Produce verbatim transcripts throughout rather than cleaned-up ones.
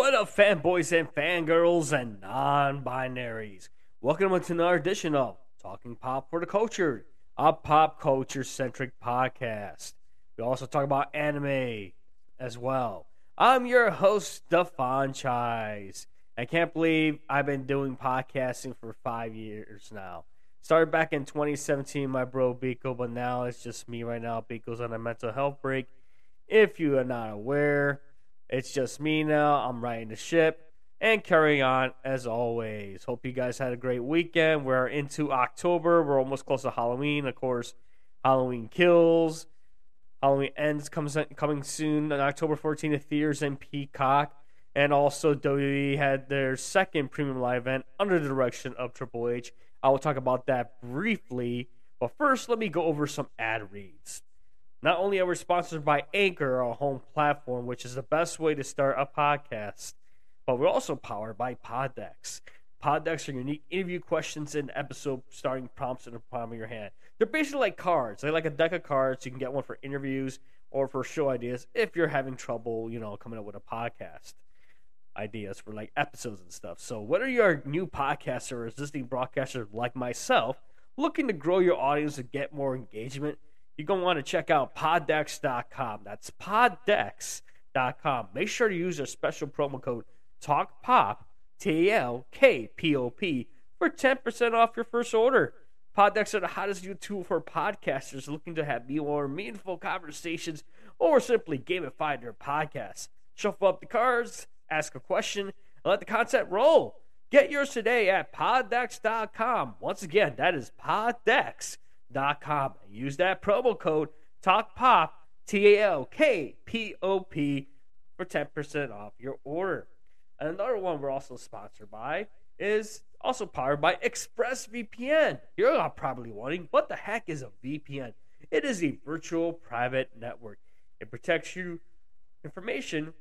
What up, fanboys and fangirls and non-binaries? Welcome to another edition of Talking Pop for the Culture, a pop culture-centric podcast. We also talk about anime as well. I'm your host, The Fanchise. I can't believe I've been doing podcasting for five years now. Started back in twenty seventeen, my bro Biko, but now it's just me right now. Biko's on a mental health break. If you are not aware, it's just me now. I'm riding the ship and carrying on as always. Hope you guys had a great weekend. We're into October. We're almost close to Halloween. Of course, Halloween Kills. Halloween Ends comes coming soon on October fourteenth. Theaters and Peacock. And also W W E had their second premium live event under the direction of Triple H. I will talk about that briefly. But first, let me go over some ad reads. Not only are we sponsored by Anchor, our home platform, which is the best way to start a podcast, but we're also powered by Poddecks. Poddecks are unique interview questions and episode starting prompts in the palm of your hand. They're basically like cards. They're like a deck of cards. You can get one for interviews or for show ideas if you're having trouble, you know, coming up with a podcast ideas for like episodes and stuff. So whether you're a new podcaster or existing broadcaster like myself, looking to grow your audience and get more engagement, you're going to want to check out Poddecks dot com. That's Poddecks dot com. Make sure to use our special promo code TALKPOP, T A L K P O P, for ten percent off your first order. Poddecks are the hottest new tool for podcasters looking to have more meaningful conversations or simply gamify their podcasts. Shuffle up the cards, ask a question, and let the content roll. Get yours today at Poddecks dot com. Once again, that is Poddecks. Dot com. Use that promo code TALKPOP, T A L K P O P, for ten percent off your order. And another one we're also sponsored by is also powered by ExpressVPN. You're all probably wondering, what the heck is a V P N? It is a virtual private network. It protects your information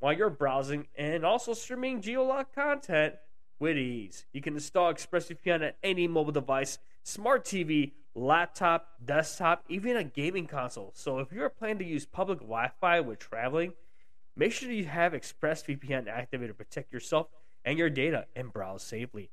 while you're browsing and also streaming geolocked content with ease. You can install ExpressVPN at any mobile device, smart T V, laptop, desktop, even a gaming console. So if you're planning to use public Wi-Fi with traveling, make sure you have ExpressVPN activated to protect yourself and your data and browse safely.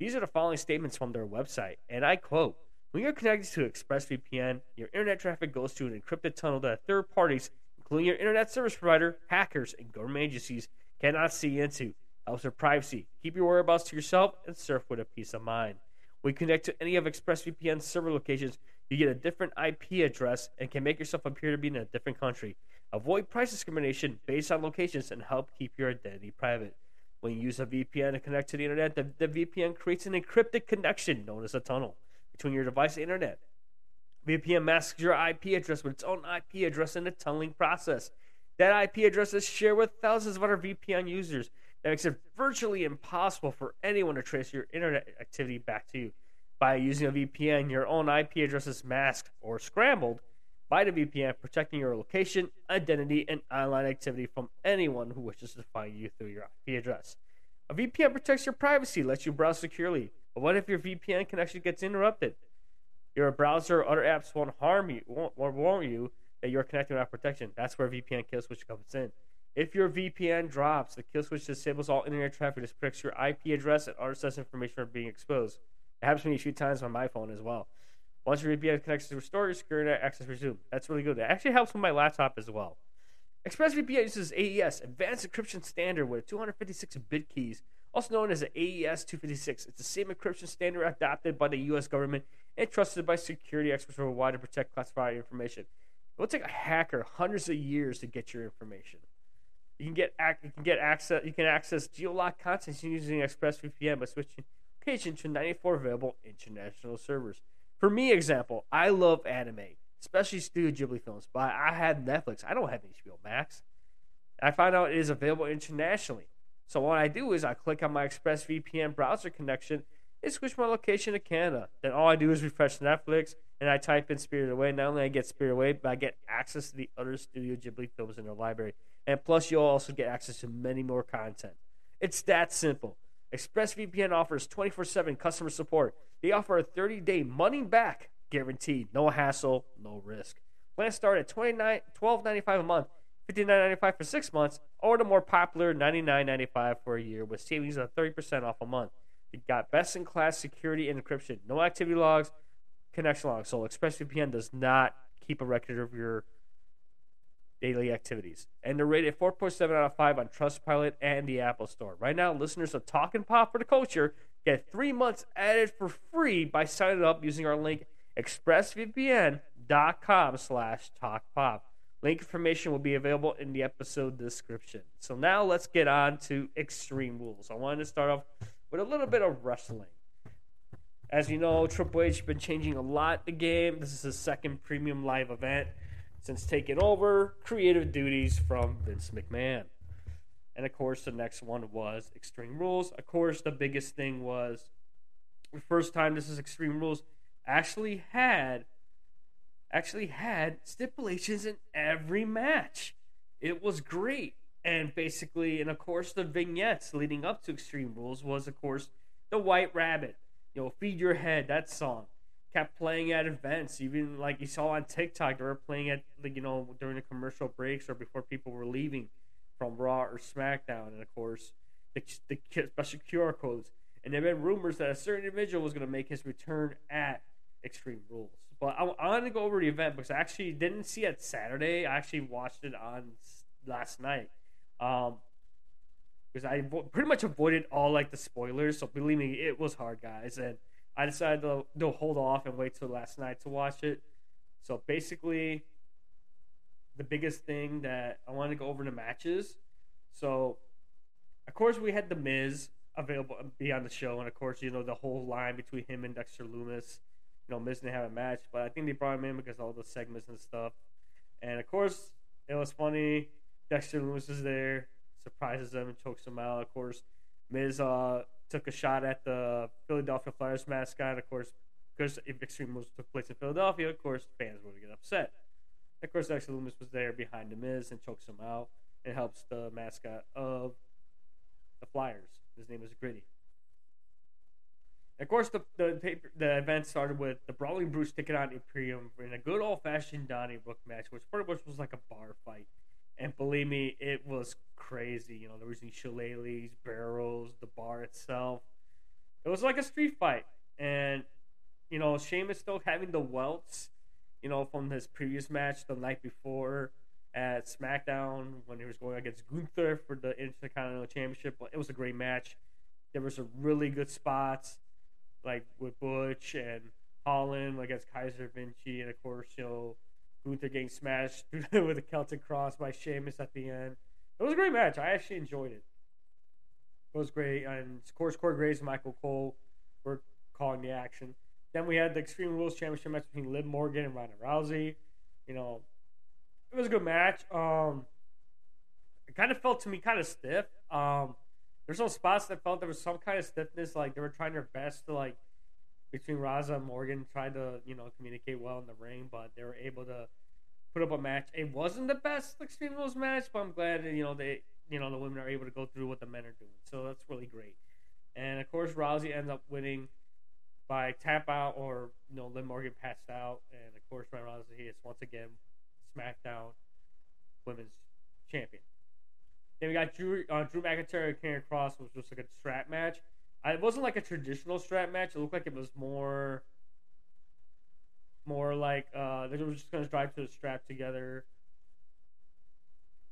These are the following statements from their website, and I quote, "When you're connected to ExpressVPN, your internet traffic goes through an encrypted tunnel that third parties, including your internet service provider, hackers, and government agencies, cannot see into. Helps with privacy. Keep your whereabouts to yourself and surf with a peace of mind. When you connect to any of ExpressVPN's server locations, you get a different I P address and can make yourself appear to be in a different country. Avoid price discrimination based on locations and help keep your identity private. When you use a V P N to connect to the internet, the, the V P N creates an encrypted connection known as a tunnel between your device and internet. V P N masks your I P address with its own I P address in the tunneling process. That I P address is shared with thousands of other V P N users. That makes it virtually impossible for anyone to trace your internet activity back to you. By using a V P N, your own I P address is masked or scrambled by the V P N, protecting your location, identity, and online activity from anyone who wishes to find you through your I P address. A V P N protects your privacy, lets you browse securely. But what if your V P N connection gets interrupted? Your browser or other apps won't harm you or warn you that you're connected without protection. That's where V P N kill switch comes in. If your V P N drops, the kill switch disables all internet traffic that protects your I P address and R S S information from being exposed. It happens to me a few times on my phone as well. Once your V P N connection is restored, your secure internet access resumes. That's really good. That actually helps with my laptop as well. ExpressVPN uses A E S, Advanced Encryption Standard, with two hundred fifty-six bit keys, also known as the A E S two fifty-six. It's the same encryption standard adopted by the U S government and trusted by security experts worldwide to protect classified information. It will take a hacker hundreds of years to get your information. You can get you can get access you can access geolocked content using ExpressVPN by switching location to ninety-four available international servers. For me, example, I love anime, especially Studio Ghibli films, but I have Netflix. I don't have H B O Max. I find out it is available internationally. So what I do is I click on my ExpressVPN browser connection and switch my location to Canada. Then all I do is refresh Netflix and I type in Spirit Away. Not only do I get Spirit Away, but I get access to the other Studio Ghibli films in their library. And plus, you'll also get access to many more content. It's that simple. ExpressVPN offers twenty-four seven customer support. They offer a thirty day money-back guarantee. No hassle, no risk. Plans start at twelve ninety-five a month. fifty-nine ninety-five for six months, or the more popular ninety-nine ninety-five for a year with savings of thirty percent off a month. You got best-in-class security and encryption, no activity logs, connection logs. So ExpressVPN does not keep a record of your daily activities. And they're rated four point seven out of five on Trustpilot and the Apple Store. Right now, listeners of Talking Pop for the Culture get three months added for free by signing up using our link express v p n dot com slash talk pop. Link information will be available in the episode description. So now let's get on to Extreme Rules. I wanted to start off with a little bit of wrestling. As you know, Triple H has been changing a lot the game. This is his second premium live event since taking over creative duties from Vince McMahon. And, of course, the next one was Extreme Rules. Of course, the biggest thing was the first time this is Extreme Rules actually had actually had stipulations in every match. It was great. And basically, and of course, the vignettes leading up to Extreme Rules was, of course, the White Rabbit. You know, Feed Your Head, that song. Kept playing at events. Even like you saw on TikTok, they were playing at, you know, during the commercial breaks or before people were leaving from Raw or SmackDown. And, of course, the, the special Q R codes. And there have been rumors that a certain individual was going to make his return at Extreme Rules. But I, I want to go over the event because I actually didn't see it Saturday. I actually watched it on last night. Um, because I pretty much avoided all like the spoilers, so believe me, it was hard, guys. And I decided to, to hold off and wait till last night to watch it. So basically, the biggest thing that I wanted to go over the matches. So, of course, we had the Miz available be on the show, and of course, you know the whole line between him and Dexter Lumis. You know, Miz didn't have a match, but I think they brought him in because of all the segments and stuff. And of course, it was funny. Dexter Lumis is there, surprises them and chokes them out. Of course, Miz uh, took a shot at the Philadelphia Flyers mascot. Of course, because if Extreme Rules took place in Philadelphia, of course, fans would get upset. Of course, Dexter Lumis was there behind the Miz and chokes him out and helps the mascot of the Flyers. His name is Gritty. Of course, the the, paper, the event started with the Brawling Brutes taking on Imperium in a good old-fashioned Donnybrook match, which pretty much was like a bar fight. And believe me, it was crazy. You know, there was these shillelaghs, barrels, the bar itself. It was like a street fight. And, you know, Sheamus still having the welts, you know, from his previous match the night before at SmackDown when he was going against Gunther for the Intercontinental Championship. But it was a great match. There was some really good spots, like with Butch and Holland against Kaiser Vinci. And, of course, you know, Gunther getting smashed with a Celtic cross by Sheamus at the end. It was a great match. I actually enjoyed it. It was great. And, of course, Corey Graves and Michael Cole were calling the action. Then we had the Extreme Rules Championship match between Liv Morgan and Ronda Rousey. You know, it was a good match. Um, it kind of felt to me kind of stiff. Um, There's some spots that felt there was some kind of stiffness. Like, they were trying their best to, like, between Raza and Morgan tried to, you know, communicate well in the ring, but they were able to put up a match. It wasn't the best Extreme Rules match, but I'm glad that, you know, they, you know, the women are able to go through what the men are doing. So that's really great. And, of course, Rousey ends up winning by tap out or, you know, Liv Morgan passed out. And, of course, Ronda Rousey is once again SmackDown Women's Champion. Then we got Drew, uh, Drew McIntyre and Karrion Kross, which was like a strap match. It wasn't like a traditional strap match. It looked like it was more, more like uh, they were just going to drive to the strap together.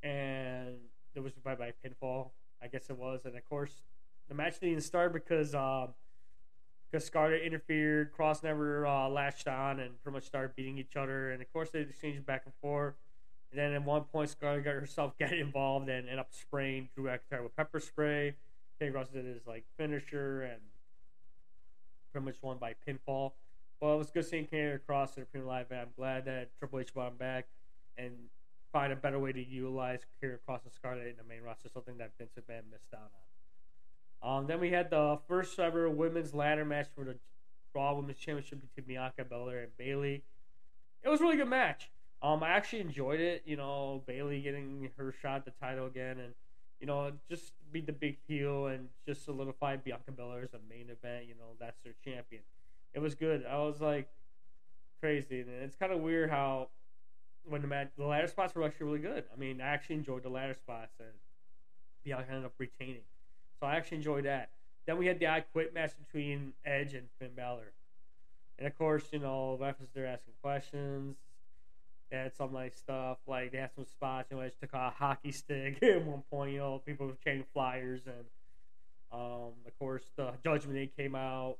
And it was by by pinfall, I guess it was. And, of course, the match didn't start because um, because Scarlett interfered. Cross never uh, latched on and pretty much started beating each other. And, of course, they exchanged back and forth. And then at one point, Scarlett got herself getting involved and ended up spraying Drew McIntyre with pepper spray. Karrion Kross did his like finisher and pretty much won by pinfall. Well, it was good seeing Karrion Kross in a premium live, and I'm glad that Triple H brought him back and find a better way to utilize Karrion Kross and Scarlett in the main roster, something that Vince McMahon missed out on. Um, then we had the first ever women's ladder match for the Raw Women's Championship between Bianca Belair and Bailey. It was a really good match. Um, I actually enjoyed it. You know, Bailey getting her shot at the title again, and you know, just be the big heel and just solidify Bianca Belair as a main event. You know, that's their champion. It was good. I was like crazy, and it's kind of weird how when the match, the ladder spots were actually really good. I mean, I actually enjoyed the ladder spots, and Bianca ended up retaining. So I actually enjoyed that. Then we had the I Quit match between Edge and Finn Balor. And, of course, you know, references, they're asking questions. They had some nice stuff. Like, they had some spots. You know, Edge took a hockey stick at one point. You know, people were changing flyers. And, um, of course, the Judgment Day came out.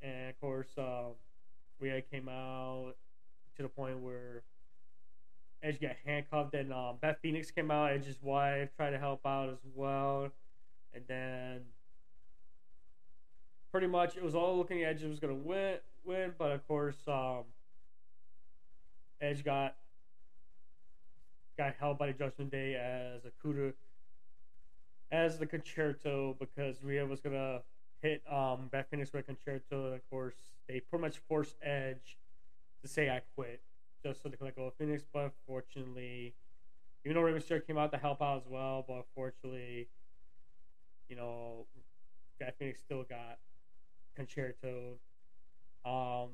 And, of course, um, we had came out to the point where Edge got handcuffed. And um, Beth Phoenix came out. Edge's wife tried to help out as well. And then... pretty much, it was all looking Edge was going to win, win, but of course, um, Edge got got held by the Judgment Day as a coup de, as the Conchairto, because Rhea was going to hit um, Beth Phoenix with a Conchairto, and of course, they pretty much forced Edge to say I quit, just so they could let go of Phoenix, but fortunately, even though Rey Mysterio came out to help out as well, but fortunately, you know, Beth Phoenix still got Conchairto. Um,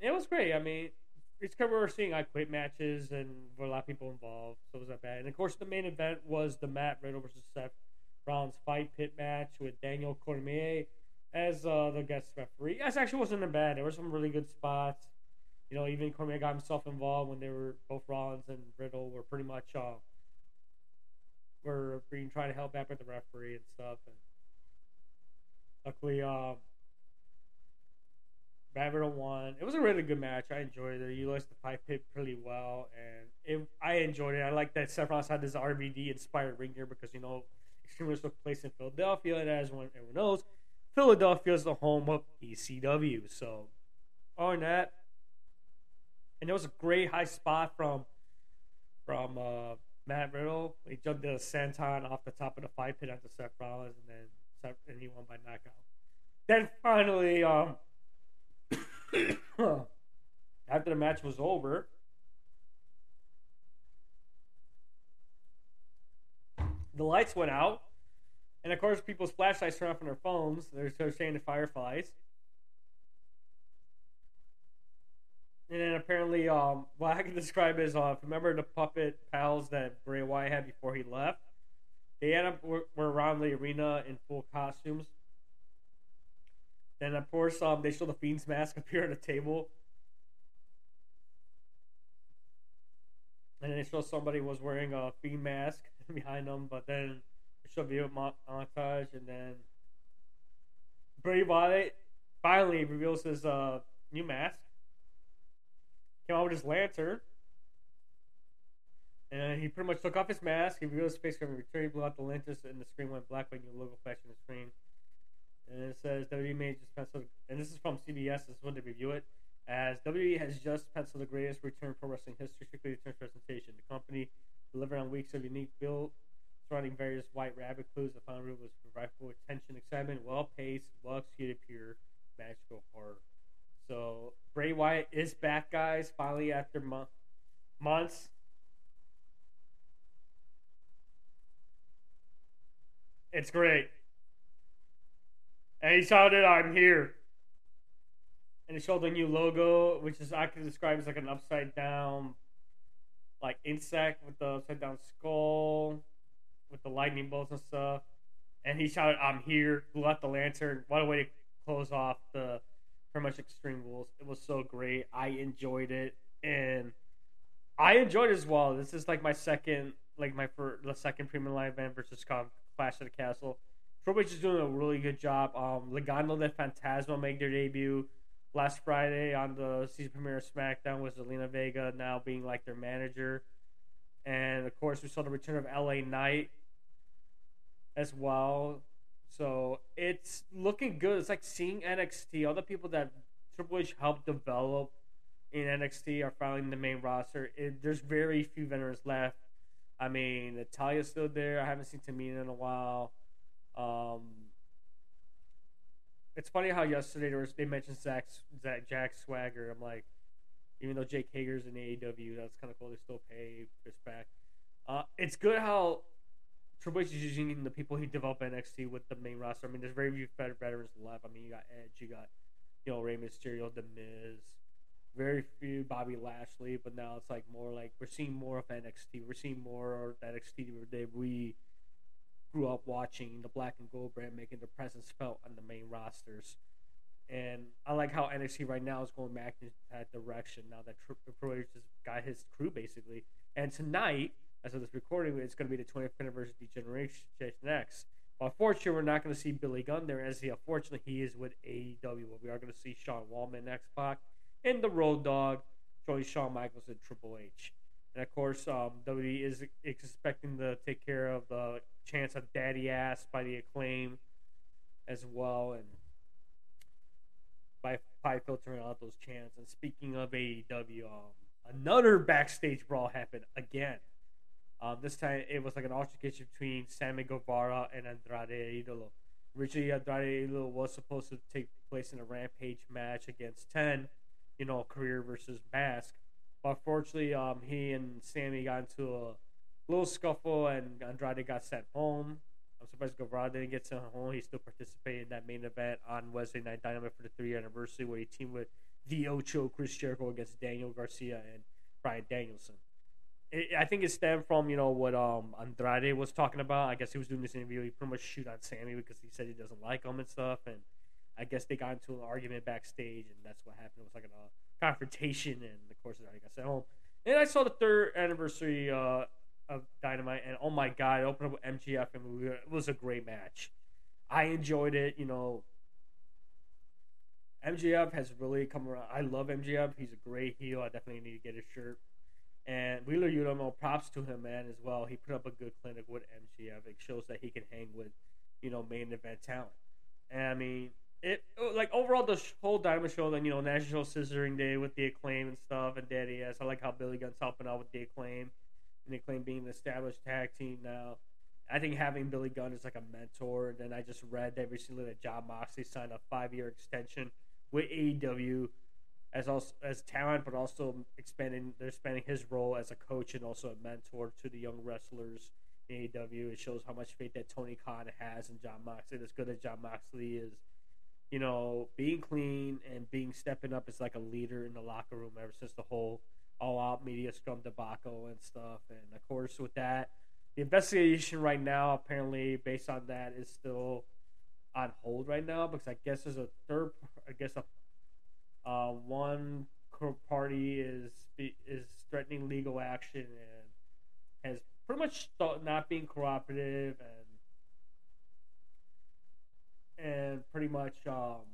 it was great. I mean, it's because we were seeing I Quit matches and there were a lot of people involved, so it was not bad. And of course, the main event was the Matt Riddle versus Seth Rollins Fight Pit match with Daniel Cormier as uh, the guest referee. That actually wasn't bad. There were some really good spots. You know, even Cormier got himself involved when they were both Rollins and Riddle were pretty much uh, were being trying to help back with the referee and stuff. And luckily, um. Rabbit won. It was a really good match. I enjoyed it. You listed the Fight Pit pretty well, and it, I enjoyed it. I like that Seth Rollins had this R V D-inspired ring gear because, you know, Extreme Rules took place in Philadelphia, and as everyone knows, Philadelphia is the home of E C W. So, on that, and there was a great high spot from from uh, Matt Riddle. He jumped the senton off the top of the Fight Pit after Seth Rollins, and then Seth, and he won by knockout. Then finally, um. after the match was over, the lights went out, and of course people's flashlights turned off on their phones. They're, they're saying the fireflies, and then apparently um, what I can describe is uh, remember the puppet pals that Bray Wyatt had before he left? They ended up were, were around the arena in full costumes. Then, of course, um, they show the Fiend's mask appear on a table. And then they show somebody was wearing a Fiend mask behind them. But then they show a video montage. And then Bray Wyatt finally reveals his uh, new mask. Came out with his lantern. And he pretty much took off his mask. He revealed his face from the return. He blew out the lantern, and the screen went black when your logo flashed on the screen. And it says W W E may just pencil, and this is from C B S, this is when they review it, as W W E has just penciled the greatest return pro wrestling history, strictly return presentation. The company delivered on weeks of unique build surrounding various White Rabbit clues. The final rule was rifle attention, excitement, well paced, well executed, pure magical horror. So Bray Wyatt is back, guys, finally after mo- months. It's great. And he shouted, "I'm here." And he showed the new logo, which is I can describe as like an upside down, like insect with the upside down skull, with the lightning bolts and stuff. And he shouted, "I'm here," blew out the lantern. What a way to close off the pretty much Extreme Rules. It was so great. I enjoyed it. And I enjoyed it as well. This is like my second, like my first, the second Premium Live event versus Clash of the Castle. Triple H is doing a really good job. Um, Legado del Fantasma make their debut last Friday on the season premiere of SmackDown with Zelina Vega now being like their manager. And of course, we saw the return of L A Knight as well. So it's looking good. It's like seeing N X T. All the people that Triple H helped develop in N X T are finally in the main roster. It, there's very few veterans left. I mean, Natalia's still there. I haven't seen Tamina in a while. Um, it's funny how yesterday there was, they mentioned Zach, Zach, Jack Swagger. I'm like, even though Jake Hager's in A E W, that's kind of cool. They still pay respect. Uh, it's good how Triple H is using the people who develop N X T with the main roster. I mean, there's very few veterans left. I mean, you got Edge, you got, you know, Rey Mysterio, The Miz, very few Bobby Lashley, but now it's like more like we're seeing more of N X T. We're seeing more of that N X T that we grew up watching, the black and gold brand making their presence felt on the main rosters. And I like how N X T right now is going back in that direction now that Triple H just got his crew, basically. And tonight, as of this recording, it's going to be the twentieth anniversary of Generation X. Well, unfortunately, we're not going to see Billy Gunn there, as he, unfortunately, he is with A E W. We are going to see Sean Wallman, X-Pac, and the Road Dogg join Shawn Michaels and Triple H. And, of course, um, W W E is expecting to take care of the chance of Daddy Ass by the Acclaim as well, and by, by filtering out those chants. And speaking of A E W, um, another backstage brawl happened again. Um, this time it was like an altercation between Sammy Guevara and Andrade Idolo. Originally, Andrade Idolo was supposed to take place in a Rampage match against ten, you know, career versus mask. But unfortunately, um, he and Sammy got into a little scuffle and Andrade got sent home. I'm surprised Guevara didn't get sent home. He still participated in that main event on Wednesday Night Dynamite for the three-year anniversary, where he teamed with The Ocho, Chris Jericho, against Daniel Garcia and Bryan Danielson. It, I think it stemmed from, you know, what um, Andrade was talking about. I guess he was doing this interview. He pretty much shoot on Sammy because he said he doesn't like him and stuff. And I guess they got into an argument backstage, and that's what happened. It was like a uh, confrontation, and of course, Andrade got sent home. And I saw the third anniversary uh, of Dynamite, and oh my God, it opened up with M J F, and we were, it was a great match. I enjoyed it, you know. M J F has really come around. I love M J F. He's a great heel. I definitely need to get his shirt. And Wheeler Yudomo, props to him, man, as well. He put up a good clinic with M J F. It shows that he can hang with, you know, main event talent. And, I mean, it like, overall, the whole Dynamite show, then, you know, National Scissoring Day with The Acclaim and stuff, and Daddy Ass. I like how Billy Gunn's helping out with The Acclaim, and The Acclaim being an established tag team now. I think having Billy Gunn is like a mentor. And then I just read that recently that Jon Moxley signed a five-year extension with A E W as also, as talent, but also expanding they're expanding his role as a coach and also a mentor to the young wrestlers in A E W. It shows how much faith that Tony Khan has in Jon Moxley. It's good that Jon Moxley is, you know, being clean and being stepping up as like a leader in the locker room ever since the whole all-out media scrum debacle and stuff. And, of course, with that, the investigation right now, apparently, based on that, is still on hold right now, because I guess there's a third, I guess a Uh, one party is is threatening legal action and has pretty much not being cooperative, and and pretty much um,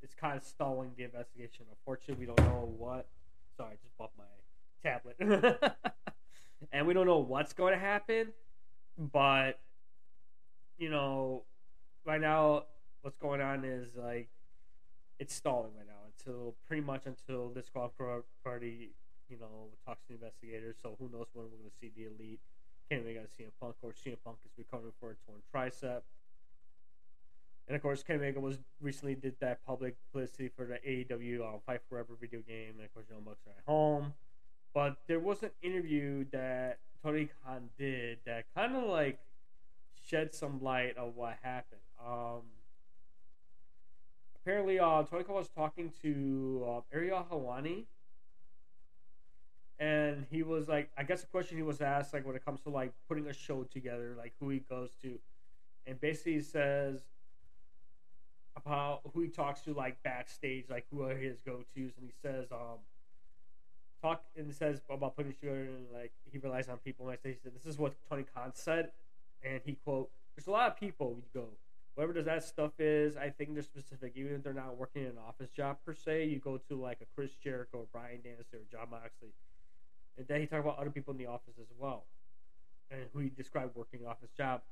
it's kind of stalling the investigation. Unfortunately, we don't know what. Sorry, I just bought my tablet, and we don't know what's going to happen. But you know, right now, what's going on is like, it's stalling right now until pretty much until this golf party, you know, talks to the investigators. So who knows when we're going to see the Elite. Can't even got C M Punk, or C M Punk is recovering for a torn tricep. And of course, Kenny Omega was recently did that public publicity for the A E W um, Fight Forever video game, and of course, Young Bucks are at home. But there was an interview that Tony Khan did that kind of like shed some light on what happened. Um, Apparently, uh, Tony Khan was talking to uh, Ariel Helwani, and he was like, I guess the question he was asked, like, when it comes to like putting a show together, like who he goes to, and basically he says about who he talks to, like backstage, like who are his go-tos, and he says, um, talk and he says about putting together, and like he relies on people. And I say, he said, this is what Tony Khan said, and he quote, "There's a lot of people you go." Whatever does that stuff is, I think they're specific. Even if they're not working in an office job per se, you go to like a Chris Jericho, or Bryan Danielson, or Jon Moxley. And then he talked about other people in the office as well, and who he described working office job.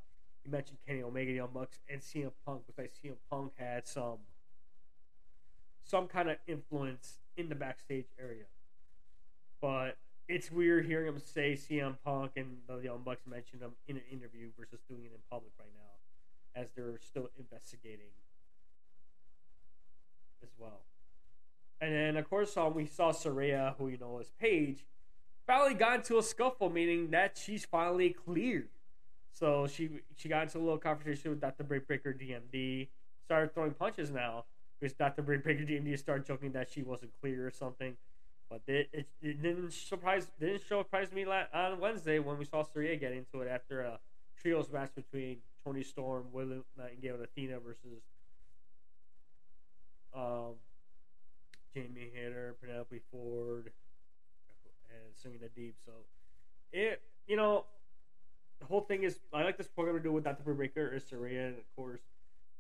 He mentioned Kenny Omega, Young Bucks, and C M Punk, because like C M Punk had some some kind of influence in the backstage area. But it's weird hearing him say C M Punk and the Young Bucks mentioned him in an interview versus doing it in public right now, as they're still investigating as well. And then, of course, um, we saw Saraya, who you know is Paige, finally got into a scuffle, meaning that she's finally cleared. So she she got into a little confrontation with Doctor Britt Baker, D M D, started throwing punches now, because Doctor Britt Baker, D M D started joking that she wasn't clear or something. But it, it, it didn't surprise didn't surprise me la- on Wednesday when we saw Saraya get into it after a trios match between Toni Storm, Willow Nightingale, and Athena versus um, Jamie Hayter, Penelope Ford, and Serena Deeb. So it you know the whole thing is I like this program to do with Doctor Breaker or Saraya, and of course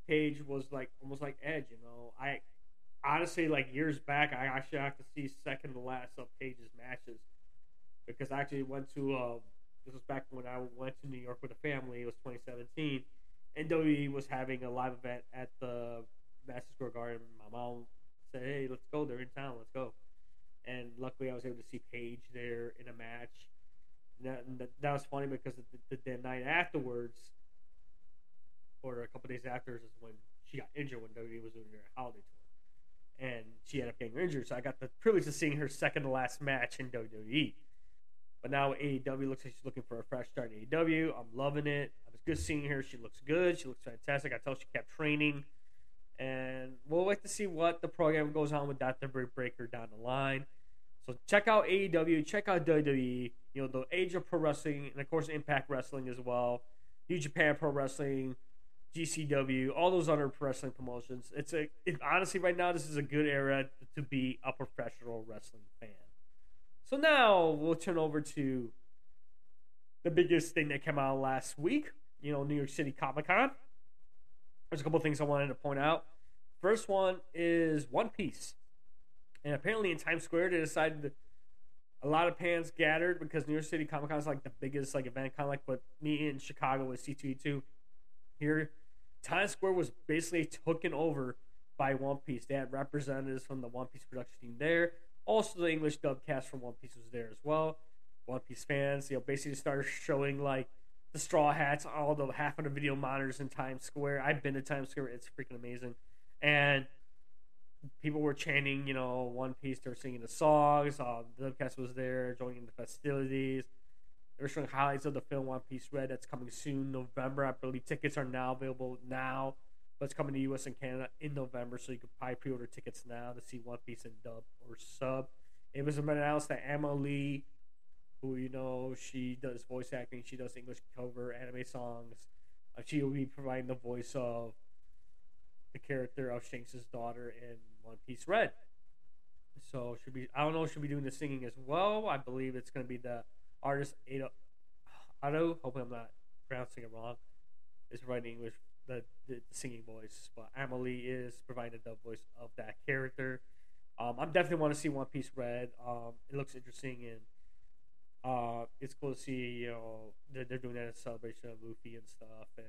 Paige was like almost like Edge. You know I. Honestly, like years back, I actually have to see second to last of Paige's matches because I actually went to um, this was back when I went to New York with a family. It was twenty seventeen, and W W E was having a live event at the Madison Square Garden. My mom said, "Hey, let's go. They're in town. Let's go." And luckily, I was able to see Paige there in a match. And that, that was funny because the, the, the night afterwards, or a couple days after, is when she got injured when W W E was doing their holiday tour. And she ended up getting injured, so I got the privilege of seeing her second to last match in W W E. But now A E W looks like she's looking for a fresh start in A E W. I'm loving it. It was good seeing her. She looks good. She looks fantastic. I tell she kept training. And we'll wait to see what the program goes on with Doctor Britt Baker down the line. So check out A E W. Check out W W E. You know, the age of pro wrestling and, of course, Impact Wrestling as well. New Japan Pro Wrestling. G C W, all those other wrestling promotions. It's a it, honestly right now this is a good era to be a professional wrestling fan. So now we'll turn over to the biggest thing that came out last week. You know, New York City Comic Con. There's a couple things I wanted to point out. First one is One Piece, and apparently in Times Square they decided to, a lot of fans gathered because New York City Comic Con is like the biggest like event, kind of like what me in Chicago with C two E two. Here, Times Square was basically taken over by One Piece. They had representatives from the One Piece production team there. Also, the English dub cast from One Piece was there as well. One Piece fans, you know, basically started showing like the Straw Hats, all the half of the video monitors in Times Square. I've been to Times Square; it's freaking amazing. And people were chanting, you know, One Piece. They were singing the songs. Uh, the dubcast was there, joining in the festivities. They're showing highlights of the film One Piece Red that's coming soon, November. I believe tickets are now available now, but it's coming to U S and Canada in November, so you can probably pre-order tickets now to see One Piece in dub or sub. It was announced that Emma Lee, who you know, she does voice acting, she does English cover anime songs. Uh, she will be providing the voice of the character of Shanks' daughter in One Piece Red. So should be I don't know if she'll be doing the singing as well. I believe it's going to be the artist Ado, Ado, hopefully I'm not pronouncing it wrong, is writing English, the, the, the singing voice, but Emily is providing the voice of that character. Um, I definitely want to see One Piece Red. Um, it looks interesting, and uh, it's cool to see, you know, they're, they're doing that in celebration of Luffy and stuff, and,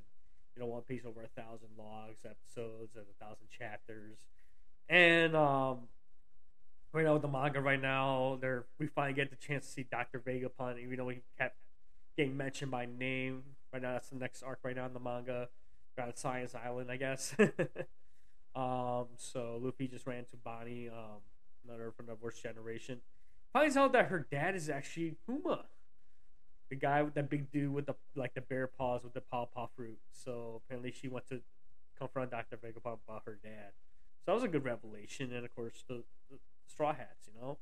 you know, One Piece over a thousand logs, episodes, and a thousand chapters, and, um, right now with the manga right now, they're, we finally get the chance to see Doctor Vegapunk, even though he kept getting mentioned by name. Right now, that's the next arc right now in the manga. They're on Science Island, I guess. um, so Luffy just ran to Bonnie, um, another from the worst generation. Finds out that her dad is actually Kuma, the guy with that big dude with the like the bear paws with the paw paw fruit. So apparently she went to confront Doctor Vegapunk about her dad. So that was a good revelation, and of course the, the Straw Hats, you know,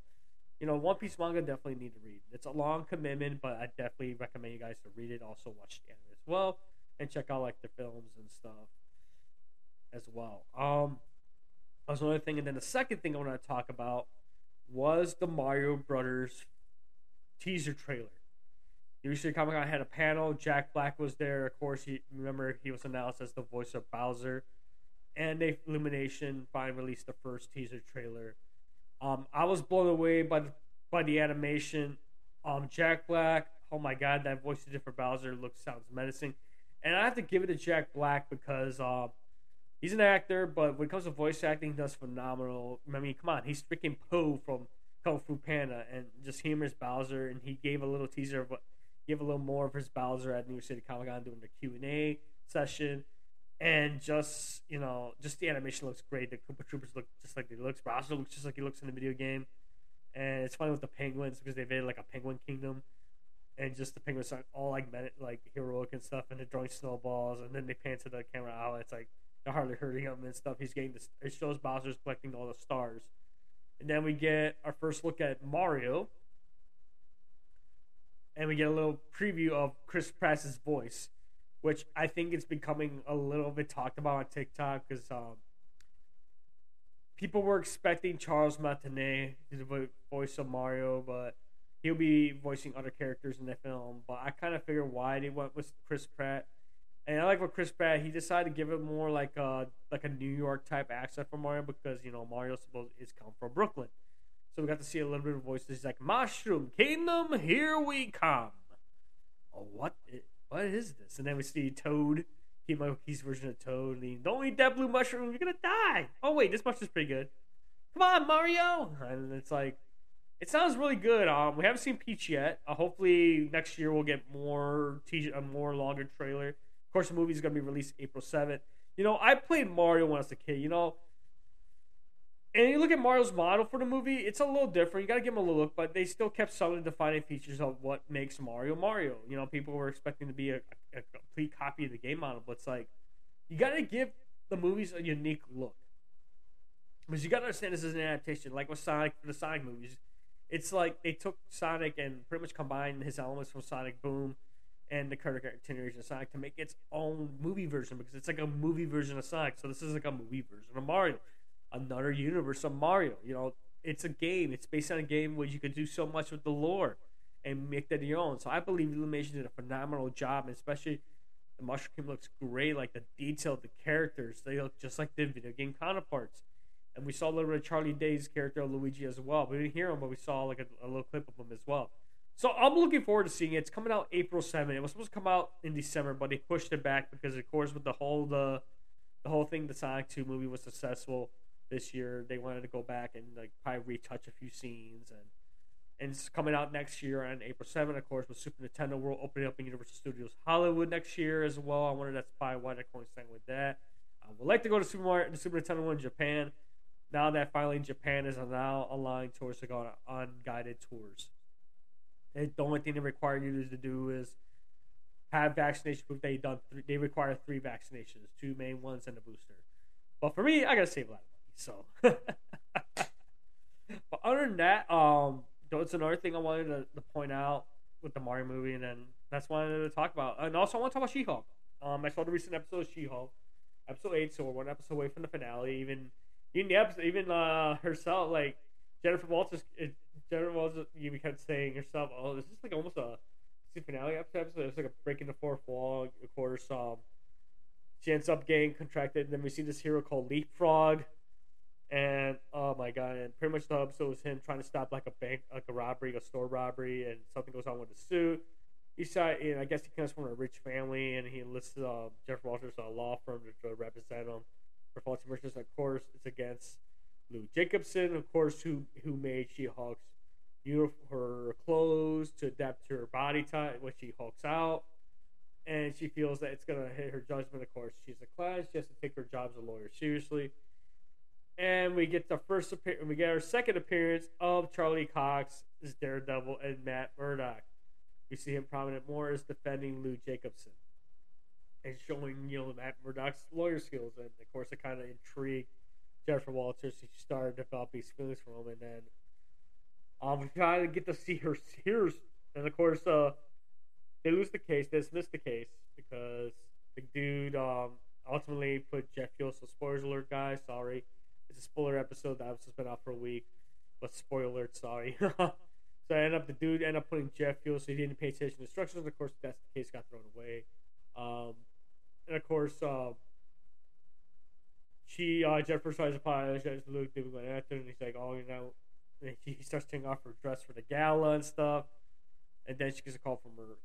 you know, One Piece manga definitely need to read. It's a long commitment, but I definitely recommend you guys to read it. Also watch the anime as well, and check out like the films and stuff as well. Um, that was another thing, and then the second thing I want to talk about was the Mario Brothers teaser trailer. The recent Comic Con had a panel. Jack Black was there, of course. He remember he was announced as the voice of Bowser, and they Illumination finally released the first teaser trailer. Um, I was blown away by the, by the animation. Um, Jack Black, oh my god, that voice he did for Bowser looks sounds menacing, and I have to give it to Jack Black because um, he's an actor, but when it comes to voice acting, he does phenomenal. I mean, come on, he's freaking Poe from Kung Fu Panda, and just humors Bowser, and he gave a little teaser, but gave a little more of his Bowser at New York City Comic Con during the Q and A session. And just, you know, just the animation looks great. The Koopa Troopers look just like they look. Bowser looks just like he looks in the video game. And it's funny with the penguins because they made like a penguin kingdom. And just the penguins are all like men, like heroic and stuff. And they're throwing snowballs. And then they pan to the camera out. It's like they're hardly hurting him and stuff. He's getting this. It shows Bowser's collecting all the stars. And then we get our first look at Mario. And we get a little preview of Chris Pratt's voice, which I think it's becoming a little bit talked about on TikTok because um, people were expecting Charles Martinet to be the voice of Mario, but he'll be voicing other characters in the film. But I kind of figured why they went with Chris Pratt. And I like with Chris Pratt, he decided to give it more like a, like a New York type accent for Mario because, you know, Mario supposed is come from Brooklyn. So we got to see a little bit of voices. He's like, Mushroom Kingdom, here we come. Oh, what is, what is this? And then we see Toad, Kimo Key's version of Toad. And don't eat that blue mushroom, you're going to die. Oh, wait, this mushroom's pretty good. Come on, Mario. And it's like, it sounds really good. Um, We haven't seen Peach yet. Uh, hopefully next year we'll get more te- a more longer trailer. Of course, the movie's going to be released April seventh. You know, I played Mario when I was a kid, you know. And you look at Mario's model for the movie, it's a little different. You got to give him a little look, but they still kept some of the defining features of what makes Mario Mario. You know, people were expecting to be a, a complete copy of the game model, but it's like, you got to give the movies a unique look. Because you got to understand this is an adaptation, like with Sonic, for the Sonic movies. It's like they took Sonic and pretty much combined his elements from Sonic Boom and the current iteration of Sonic to make its own movie version, because it's like a movie version of Sonic, so this is like a movie version of Mario. Another universe of Mario. You know, it's a game. It's based on a game where you can do so much with the lore and make that your own. So I believe Illumination did a phenomenal job, and especially the Mushroom Kingdom looks great. Like the detail of the characters, they look just like the video game counterparts. And we saw a little bit of Charlie Day's character Luigi as well. We didn't hear him, but we saw like a, a little clip of him as well. So I'm looking forward to seeing it. It's coming out April seventh. It was supposed to come out in December, but they pushed it back because, of course, with the whole the the whole thing, the Sonic two movie was successful. This year, they wanted to go back and like probably retouch a few scenes, and and it's coming out next year on April seventh, of course, with Super Nintendo World opening up in Universal Studios Hollywood next year as well. I wonder that's probably why they're coinciding with that. I would like to go to Super Mario, the Super Nintendo one in Japan. Now that finally Japan is now allowing tourists to go on unguided tours. And the only thing they require you to do is have vaccination proof. They done three, they require three vaccinations, two main ones and a booster. But for me, I gotta save a lot. So, but other than that, um, that's another thing I wanted to, to point out with the Mario movie, and then that's what I wanted to talk about. And also, I want to talk about She-Hulk. Um, I saw the recent episode of She-Hulk, episode eight, so we're one episode away from the finale. Even, even the episode, even uh, herself, like Jennifer Walters, it, Jennifer Walters, you kept saying herself, "Oh, this is like almost a finale episode. It's like a breaking the fourth wall, a quarter song." She ends up getting contracted, and then we see this hero called Leapfrog. And oh my god! And pretty much the episode was him trying to stop like a bank, like a robbery, a store robbery, and something goes on with the suit. He saw, and I guess he comes from a rich family, and he enlisted uh, Jeff Walters, a law firm, to, to represent him for false emergence. Of course, it's against Lou Jacobson, of course, who who made She-Hulk's her clothes to adapt to her body type when she hulks out, and she feels that it's gonna hit her judgment. Of course, she's a client; she has to take her job as a lawyer seriously. And we get the first we get our second appearance of Charlie Cox as Daredevil and Matt Murdock. We see him prominent more as defending Lou Jacobson and showing, you know, Matt Murdock's lawyer skills. And of course, it kind of intrigued Jennifer Walters. She started developing feelings for him, and then um, we kind of get to see her tears. And of course, uh, they lose the case, they dismiss the case because the dude um, ultimately put Jeff Fuel. So spoiler alert, guys, sorry. It's a spoiler episode that was just been out for a week, but spoiler alert, sorry. So I end up the dude ended up putting Jeff Fuel, so he didn't pay attention to instructions. Of course, that's the case got thrown away, um, and of course, um, she uh, Jennifer tries to apologize to Luke, doing like that, and he's like, "Oh, you know," and he starts taking off her dress for the gala and stuff, and then she gets a call from her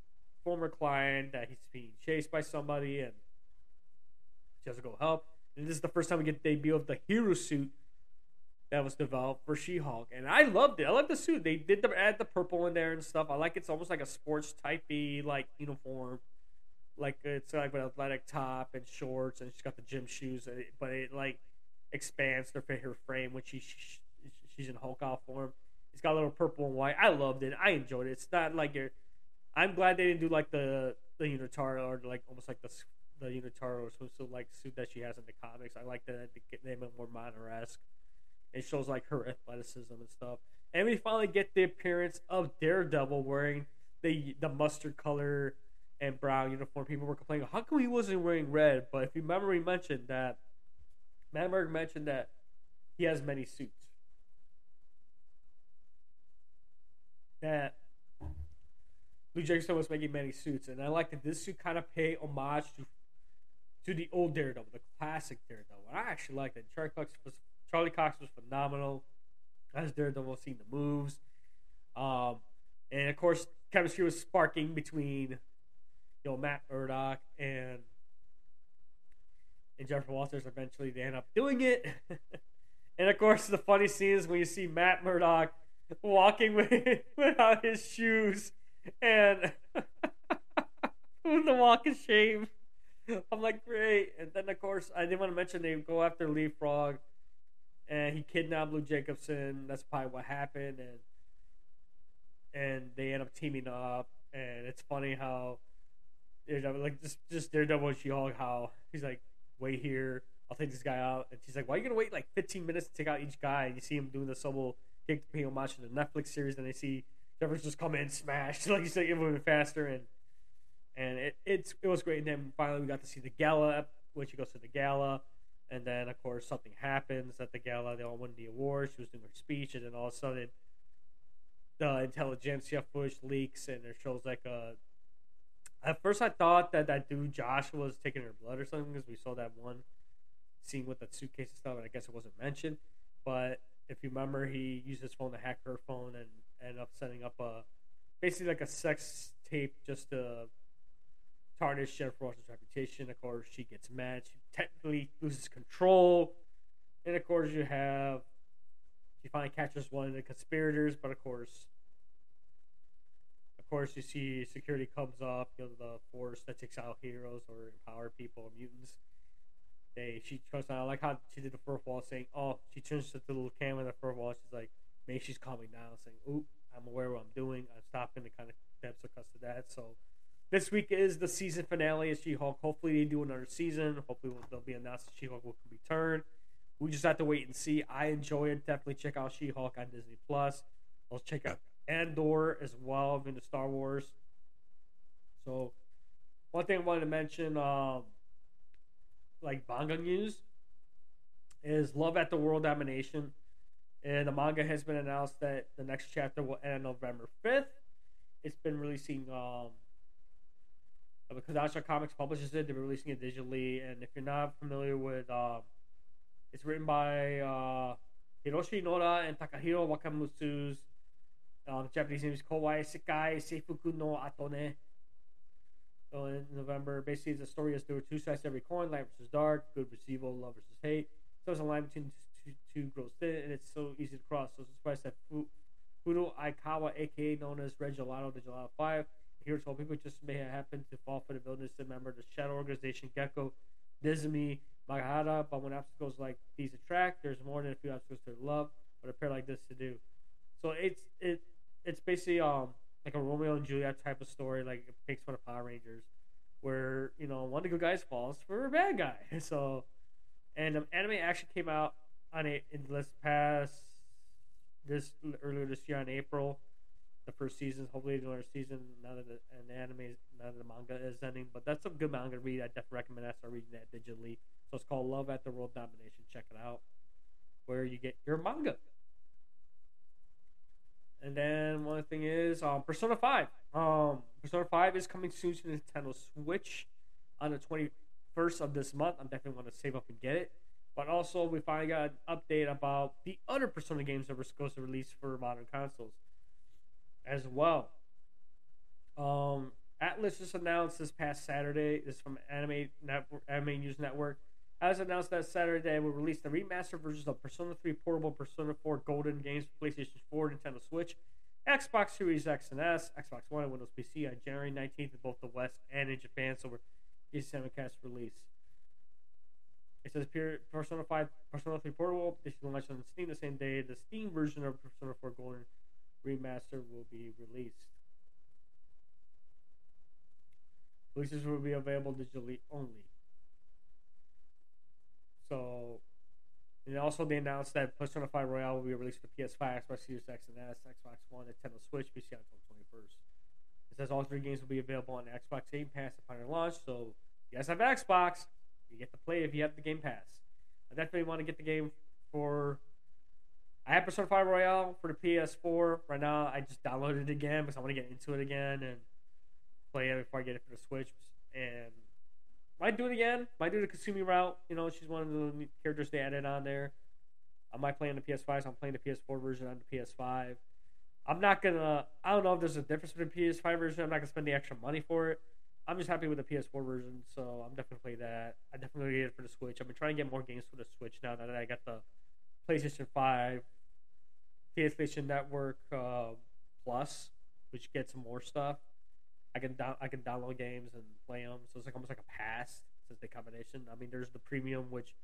former client that he's being chased by somebody, and she has to go help. And this is the first time we get the debut of the hero suit that was developed for She-Hulk. And I loved it. I loved the suit. They did the, add the purple in there and stuff. I like it's almost like a sports typey like uniform. Like it's like an athletic top and shorts, and she's got the gym shoes. But it like expands her, her frame when she, she she's in Hulk out form. It's got a little purple and white. I loved it. I enjoyed it. It's not like you're, I'm glad they didn't do like the the unitard or like almost like the the Unitaro swimsuit like suit that she has in the comics. I like that they made it more modern-esque. It shows like her athleticism and stuff. And we finally get the appearance of Daredevil wearing the the mustard color and brown uniform. People were complaining, how come he wasn't wearing red? But if you remember, he mentioned that Matt Murdock mentioned that he has many suits. That Lou Jackson was making many suits, and I like that this suit kind of pay homage to to the old Daredevil, the classic Daredevil. And I actually like that. Charlie Cox was Charlie Cox was phenomenal as Daredevil, seeing the moves, um, and of course chemistry was sparking between you know Matt Murdock and and Jennifer Walters. Eventually, they end up doing it, and of course the funny scene is when you see Matt Murdock walking with, without his shoes. And with the walk of shame, I'm like, great. And then, of course, I didn't want to mention they go after Lee Frog, and he kidnapped Lou Jacobson. That's probably what happened. And and they end up teaming up. And it's funny how Daredevil, like just just Daredevil and She-Hulk, how he's like, wait here, I'll take this guy out. And she's like, why are you gonna wait like fifteen minutes to take out each guy? And you see him doing the solo kick to pay homage to the Netflix series. And they see Jeffers just come in, smash, like you said, it went faster, and and it it's, it was great. And then finally we got to see the gala, when she goes to the gala, and then of course something happens at the gala. They all won the award. She was doing her speech, and then all of a sudden, the intelligentsia footage leaks, and it shows like a. At first, I thought that that dude Josh was taking her blood or something, because we saw that one scene with that suitcase and stuff, and I guess it wasn't mentioned. But if you remember, he used his phone to hack her phone and. End up setting up a basically like a sex tape just to tarnish Jennifer Walters' reputation. Of course, she gets mad. She technically loses control, and of course, you have she finally catches one of the conspirators. But of course, of course, you see security comes up. You know, the force that takes out heroes or empower people, mutants. They she comes out. I like how she did the fourth wall, saying, "Oh," she turns to the little camera. The fourth wall. She's like. Maybe she's calming down, saying, "Oop, I'm aware of what I'm doing. I'm stopping." The kind of depths of cuss to that. So, this week is the season finale of She-Hulk. Hopefully, they do another season. Hopefully, they'll be announced that She-Hulk will return. We just have to wait and see. I enjoy it. Definitely check out She-Hulk on Disney Plus. I'll check out Andor as well. I've been to Star Wars. So, one thing I wanted to mention, um, like manga news, is Love at the World Domination. And the manga has been announced that the next chapter will end on November fifth. It's been releasing, um, because Asha Comics publishes it, they're releasing it digitally. And if you're not familiar with, um, it's written by uh, Hiroshi Noda and Takahiro Wakamutsu's um, Japanese name is Kowai Sekai Seifuku no Atone. So in November, basically, the story is there were two sides to every coin, light versus dark, good versus evil, love versus hate. So there's a line between two grows thin, and it's so easy to cross. So surprised that Fudo Aikawa, aka known as Red Gelato, the Gelato Five, here told people just may have happened to fall for the wilderness to remember the shadow organization Gecko, Dizumi, Magahara. But when obstacles like these attract, there's more than a few obstacles to love, but a pair like this to do. So it's it it's basically um like a Romeo and Juliet type of story, like it makes fun of Power Rangers, where you know one of the good guys falls for a bad guy. So, and the anime actually came out. On it in this past this earlier this year in April, the first season. Hopefully, another season now that the, and the anime is, now that the manga is ending. But that's a good manga to read. I definitely recommend I start reading that digitally. So it's called Love at the World Domination. Check it out, where you get your manga. And then one thing is um, Persona Five. Um, Persona Five is coming soon to Nintendo Switch on the twenty-first of this month. I'm definitely going to save up and get it. But also, we finally got an update about the other Persona games that were supposed to release for modern consoles as well. Um, Atlus just announced this past Saturday, this is from Anime Network, Anime News Network, Atlus announced that Saturday will release the remastered versions of Persona three Portable, Persona four Golden games for PlayStation four, Nintendo Switch, Xbox Series X and S, Xbox One, and Windows P C on January nineteenth in both the West and in Japan, so we're getting a simulcast release. It says Persona five, Persona three Portable. This will launch on Steam the same day. The Steam version of Persona four Golden Remaster will be released. Releases will be available digitally only. So, And also, they announced that Persona five Royale will be released for P S five, Xbox Series X and S, Xbox One, Nintendo Switch, P C on October twenty-first. It says all three games will be available on Xbox Game Pass upon their launch, so if you guys have Xbox, you get to play if you have the Game Pass. I definitely want to get the game for... I have Persona five Royale for the P S four. Right now, I just downloaded it again because I want to get into it again and play it before I get it for the Switch. And... might do it again. Might do the Kasumi route. You know, she's one of the characters they added on there. I might play on the P S five, so I'm playing the P S four version on the P S five. I'm not going to... I don't know if there's a difference between the P S five version. I'm not going to spend the extra money for it. I'm just happy with the P S four version, so I'm definitely going to play that. I definitely get it for the Switch. I've been trying to get more games for the Switch now that I got the PlayStation five, PlayStation Network uh, Plus, which gets more stuff. I can do- I can download games and play them, so it's like almost like a pass since the combination. I mean, there's the premium, which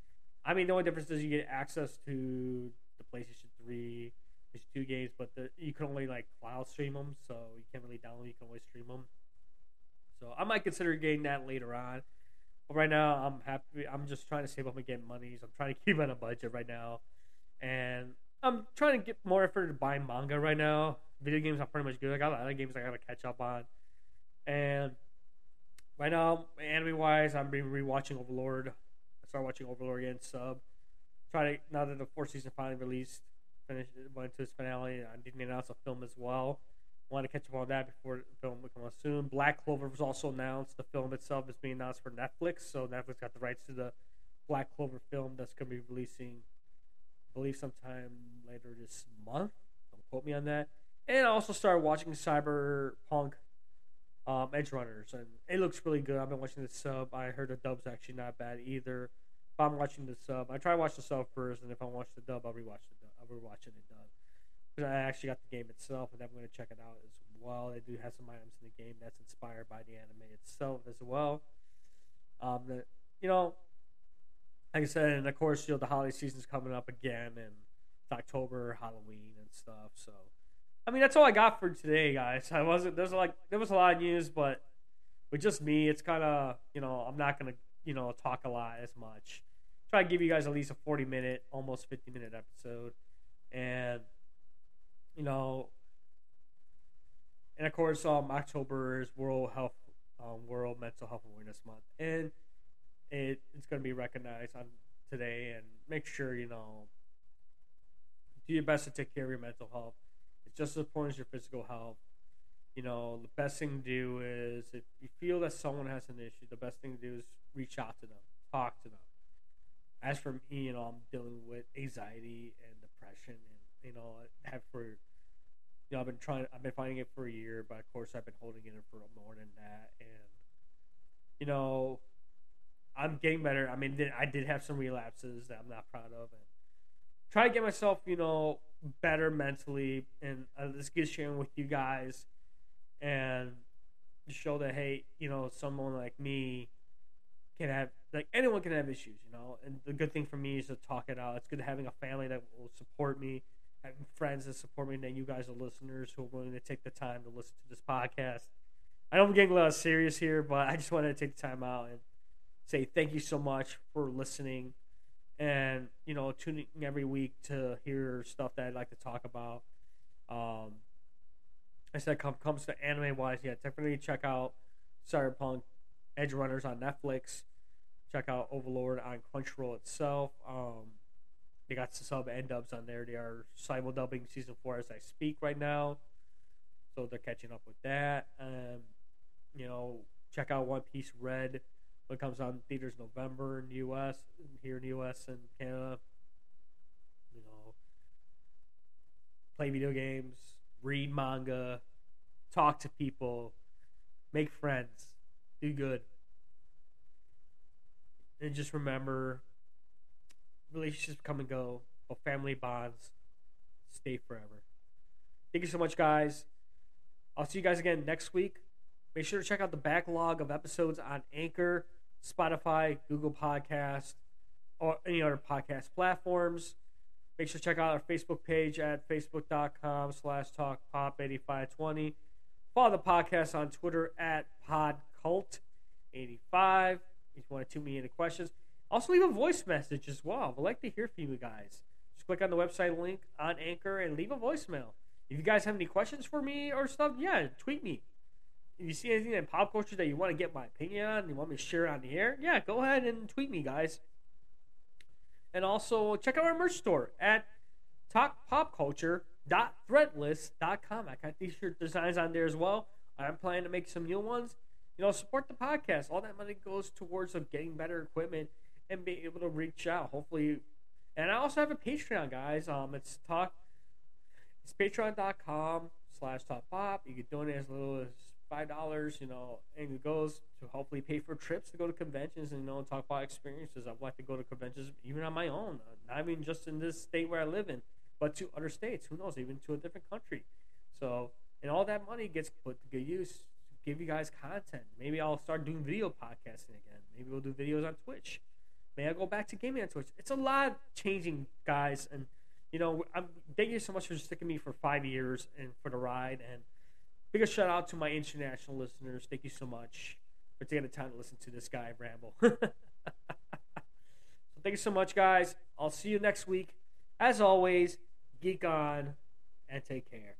I mean, the only difference is you get access to the PlayStation three, PlayStation two games, but the, you can only like cloud stream them, so you can't really download. You can only stream them. So I might consider getting that later on, but right now I'm happy. I'm just trying to save up and get monies. So I'm trying to keep on a budget right now, and I'm trying to get more effort into buying manga right now. Video games are pretty much good. I got a lot of games I gotta catch up on. And right now, anime-wise, I'm rewatching Overlord. I started watching Overlord again, sub. Try to, now that the fourth season finally released, finished, went to its finale, I didn't announce a film as well. Want to catch up on that before the film comes soon. Black Clover was also announced. The film itself is being announced for Netflix, so Netflix got the rights to the Black Clover film that's going to be releasing, I believe, sometime later this month. Don't quote me on that. And I also started watching Cyberpunk. Um, Edge Runners, and it looks really good. I've been watching the sub. I heard the dub's actually not bad either. But I'm watching the sub. I try to watch the sub first, and if I watch the dub, I'll rewatch the dub. I'll rewatch it in the dub. Because I actually got the game itself, and I'm going to check it out as well. They do have some items in the game that's inspired by the anime itself as well. Um, the, you know, like I said, and of course, you know, the holiday season's coming up again, and it's October, Halloween, and stuff, so. I mean, that's all I got for today, guys. I wasn't there's like there was a lot of news, but with just me, it's kind of, you know, I'm not gonna, you know, talk a lot as much. Try to give you guys at least a forty minute, almost fifty minute episode, and you know, and of course, um, October is World Health, um, World Mental Health Awareness Month, and it it's gonna be recognized on today. And make sure, you know, do your best to take care of your mental health. Just as important as your physical health. You know, the best thing to do is, if you feel that someone has an issue, the best thing to do is reach out to them, talk to them. As for me, you know, I'm dealing with anxiety and depression, and you know, I have for, you know, I've been trying, I've been fighting it for a year, but of course, I've been holding it in for more than that, and you know, I'm getting better. I mean, I did have some relapses that I'm not proud of, and try to get myself, you know, better mentally, and uh, this gets sharing with you guys, and show that, hey, you know, someone like me can have, like, anyone can have issues, you know. And the good thing for me is to talk it out. It's good having a family that will support me, having friends that support me, and then you guys, the listeners, who are willing to take the time to listen to this podcast. I know I'm getting a little serious here, but I just wanted to take the time out and say thank you so much for listening. And, you know, tuning every week to hear stuff that I'd like to talk about. Um, I said, come, comes to anime-wise, yeah, definitely check out Cyberpunk Edge Runners on Netflix. Check out Overlord on Crunchyroll itself. Um, they got sub and dubs on there. They are simul-dubbing Season four as I speak right now. So they're catching up with that. Um, you know, check out One Piece Red. It comes out in theaters November in the U S, here in the U S and Canada. You know, play video games, read manga, talk to people, make friends, do good. And just remember, relationships come and go, but family bonds stay forever. Thank you so much, guys. I'll see you guys again next week. Make sure to check out the backlog of episodes on Anchor, Spotify, Google Podcasts, or any other podcast platforms. Make sure to check out our Facebook page at facebook.com slash talkpop8520. Follow the podcast on Twitter at podcult eighty-five if you want to tune me any questions. Also, leave a voice message as well. We'd like to hear from you guys. Just click on the website link on Anchor and leave a voicemail. If you guys have any questions for me or stuff, yeah, tweet me. If you see anything in pop culture that you want to get my opinion on, you want me to share it on the air, yeah, go ahead and tweet me, guys. And also, check out our merch store at talk pop culture dot threadless dot com. I got t-shirt designs on there as well. I'm planning to make some new ones. You know, support the podcast. All that money goes towards of getting better equipment and being able to reach out, hopefully. And I also have a Patreon, guys. Um, It's talk. It's patreon.com slash talkpop. You can donate as little as five dollars, you know, and it goes to hopefully pay for trips to go to conventions and, you know, talk about experiences. I'd like to go to conventions even on my own, not even just in this state where I live in, but to other states, who knows, even to a different country. So, and all that money gets put to good use to give you guys content. Maybe I'll start doing video podcasting again. Maybe we'll do videos on Twitch. May I go back to gaming on Twitch? It's a lot changing, guys, and, you know, I'm, thank you so much for sticking me for five years and for the ride, and biggest shout out to my international listeners. Thank you so much for taking the time to listen to this guy ramble. So thank you so much, guys. I'll see you next week. As always, geek on and take care.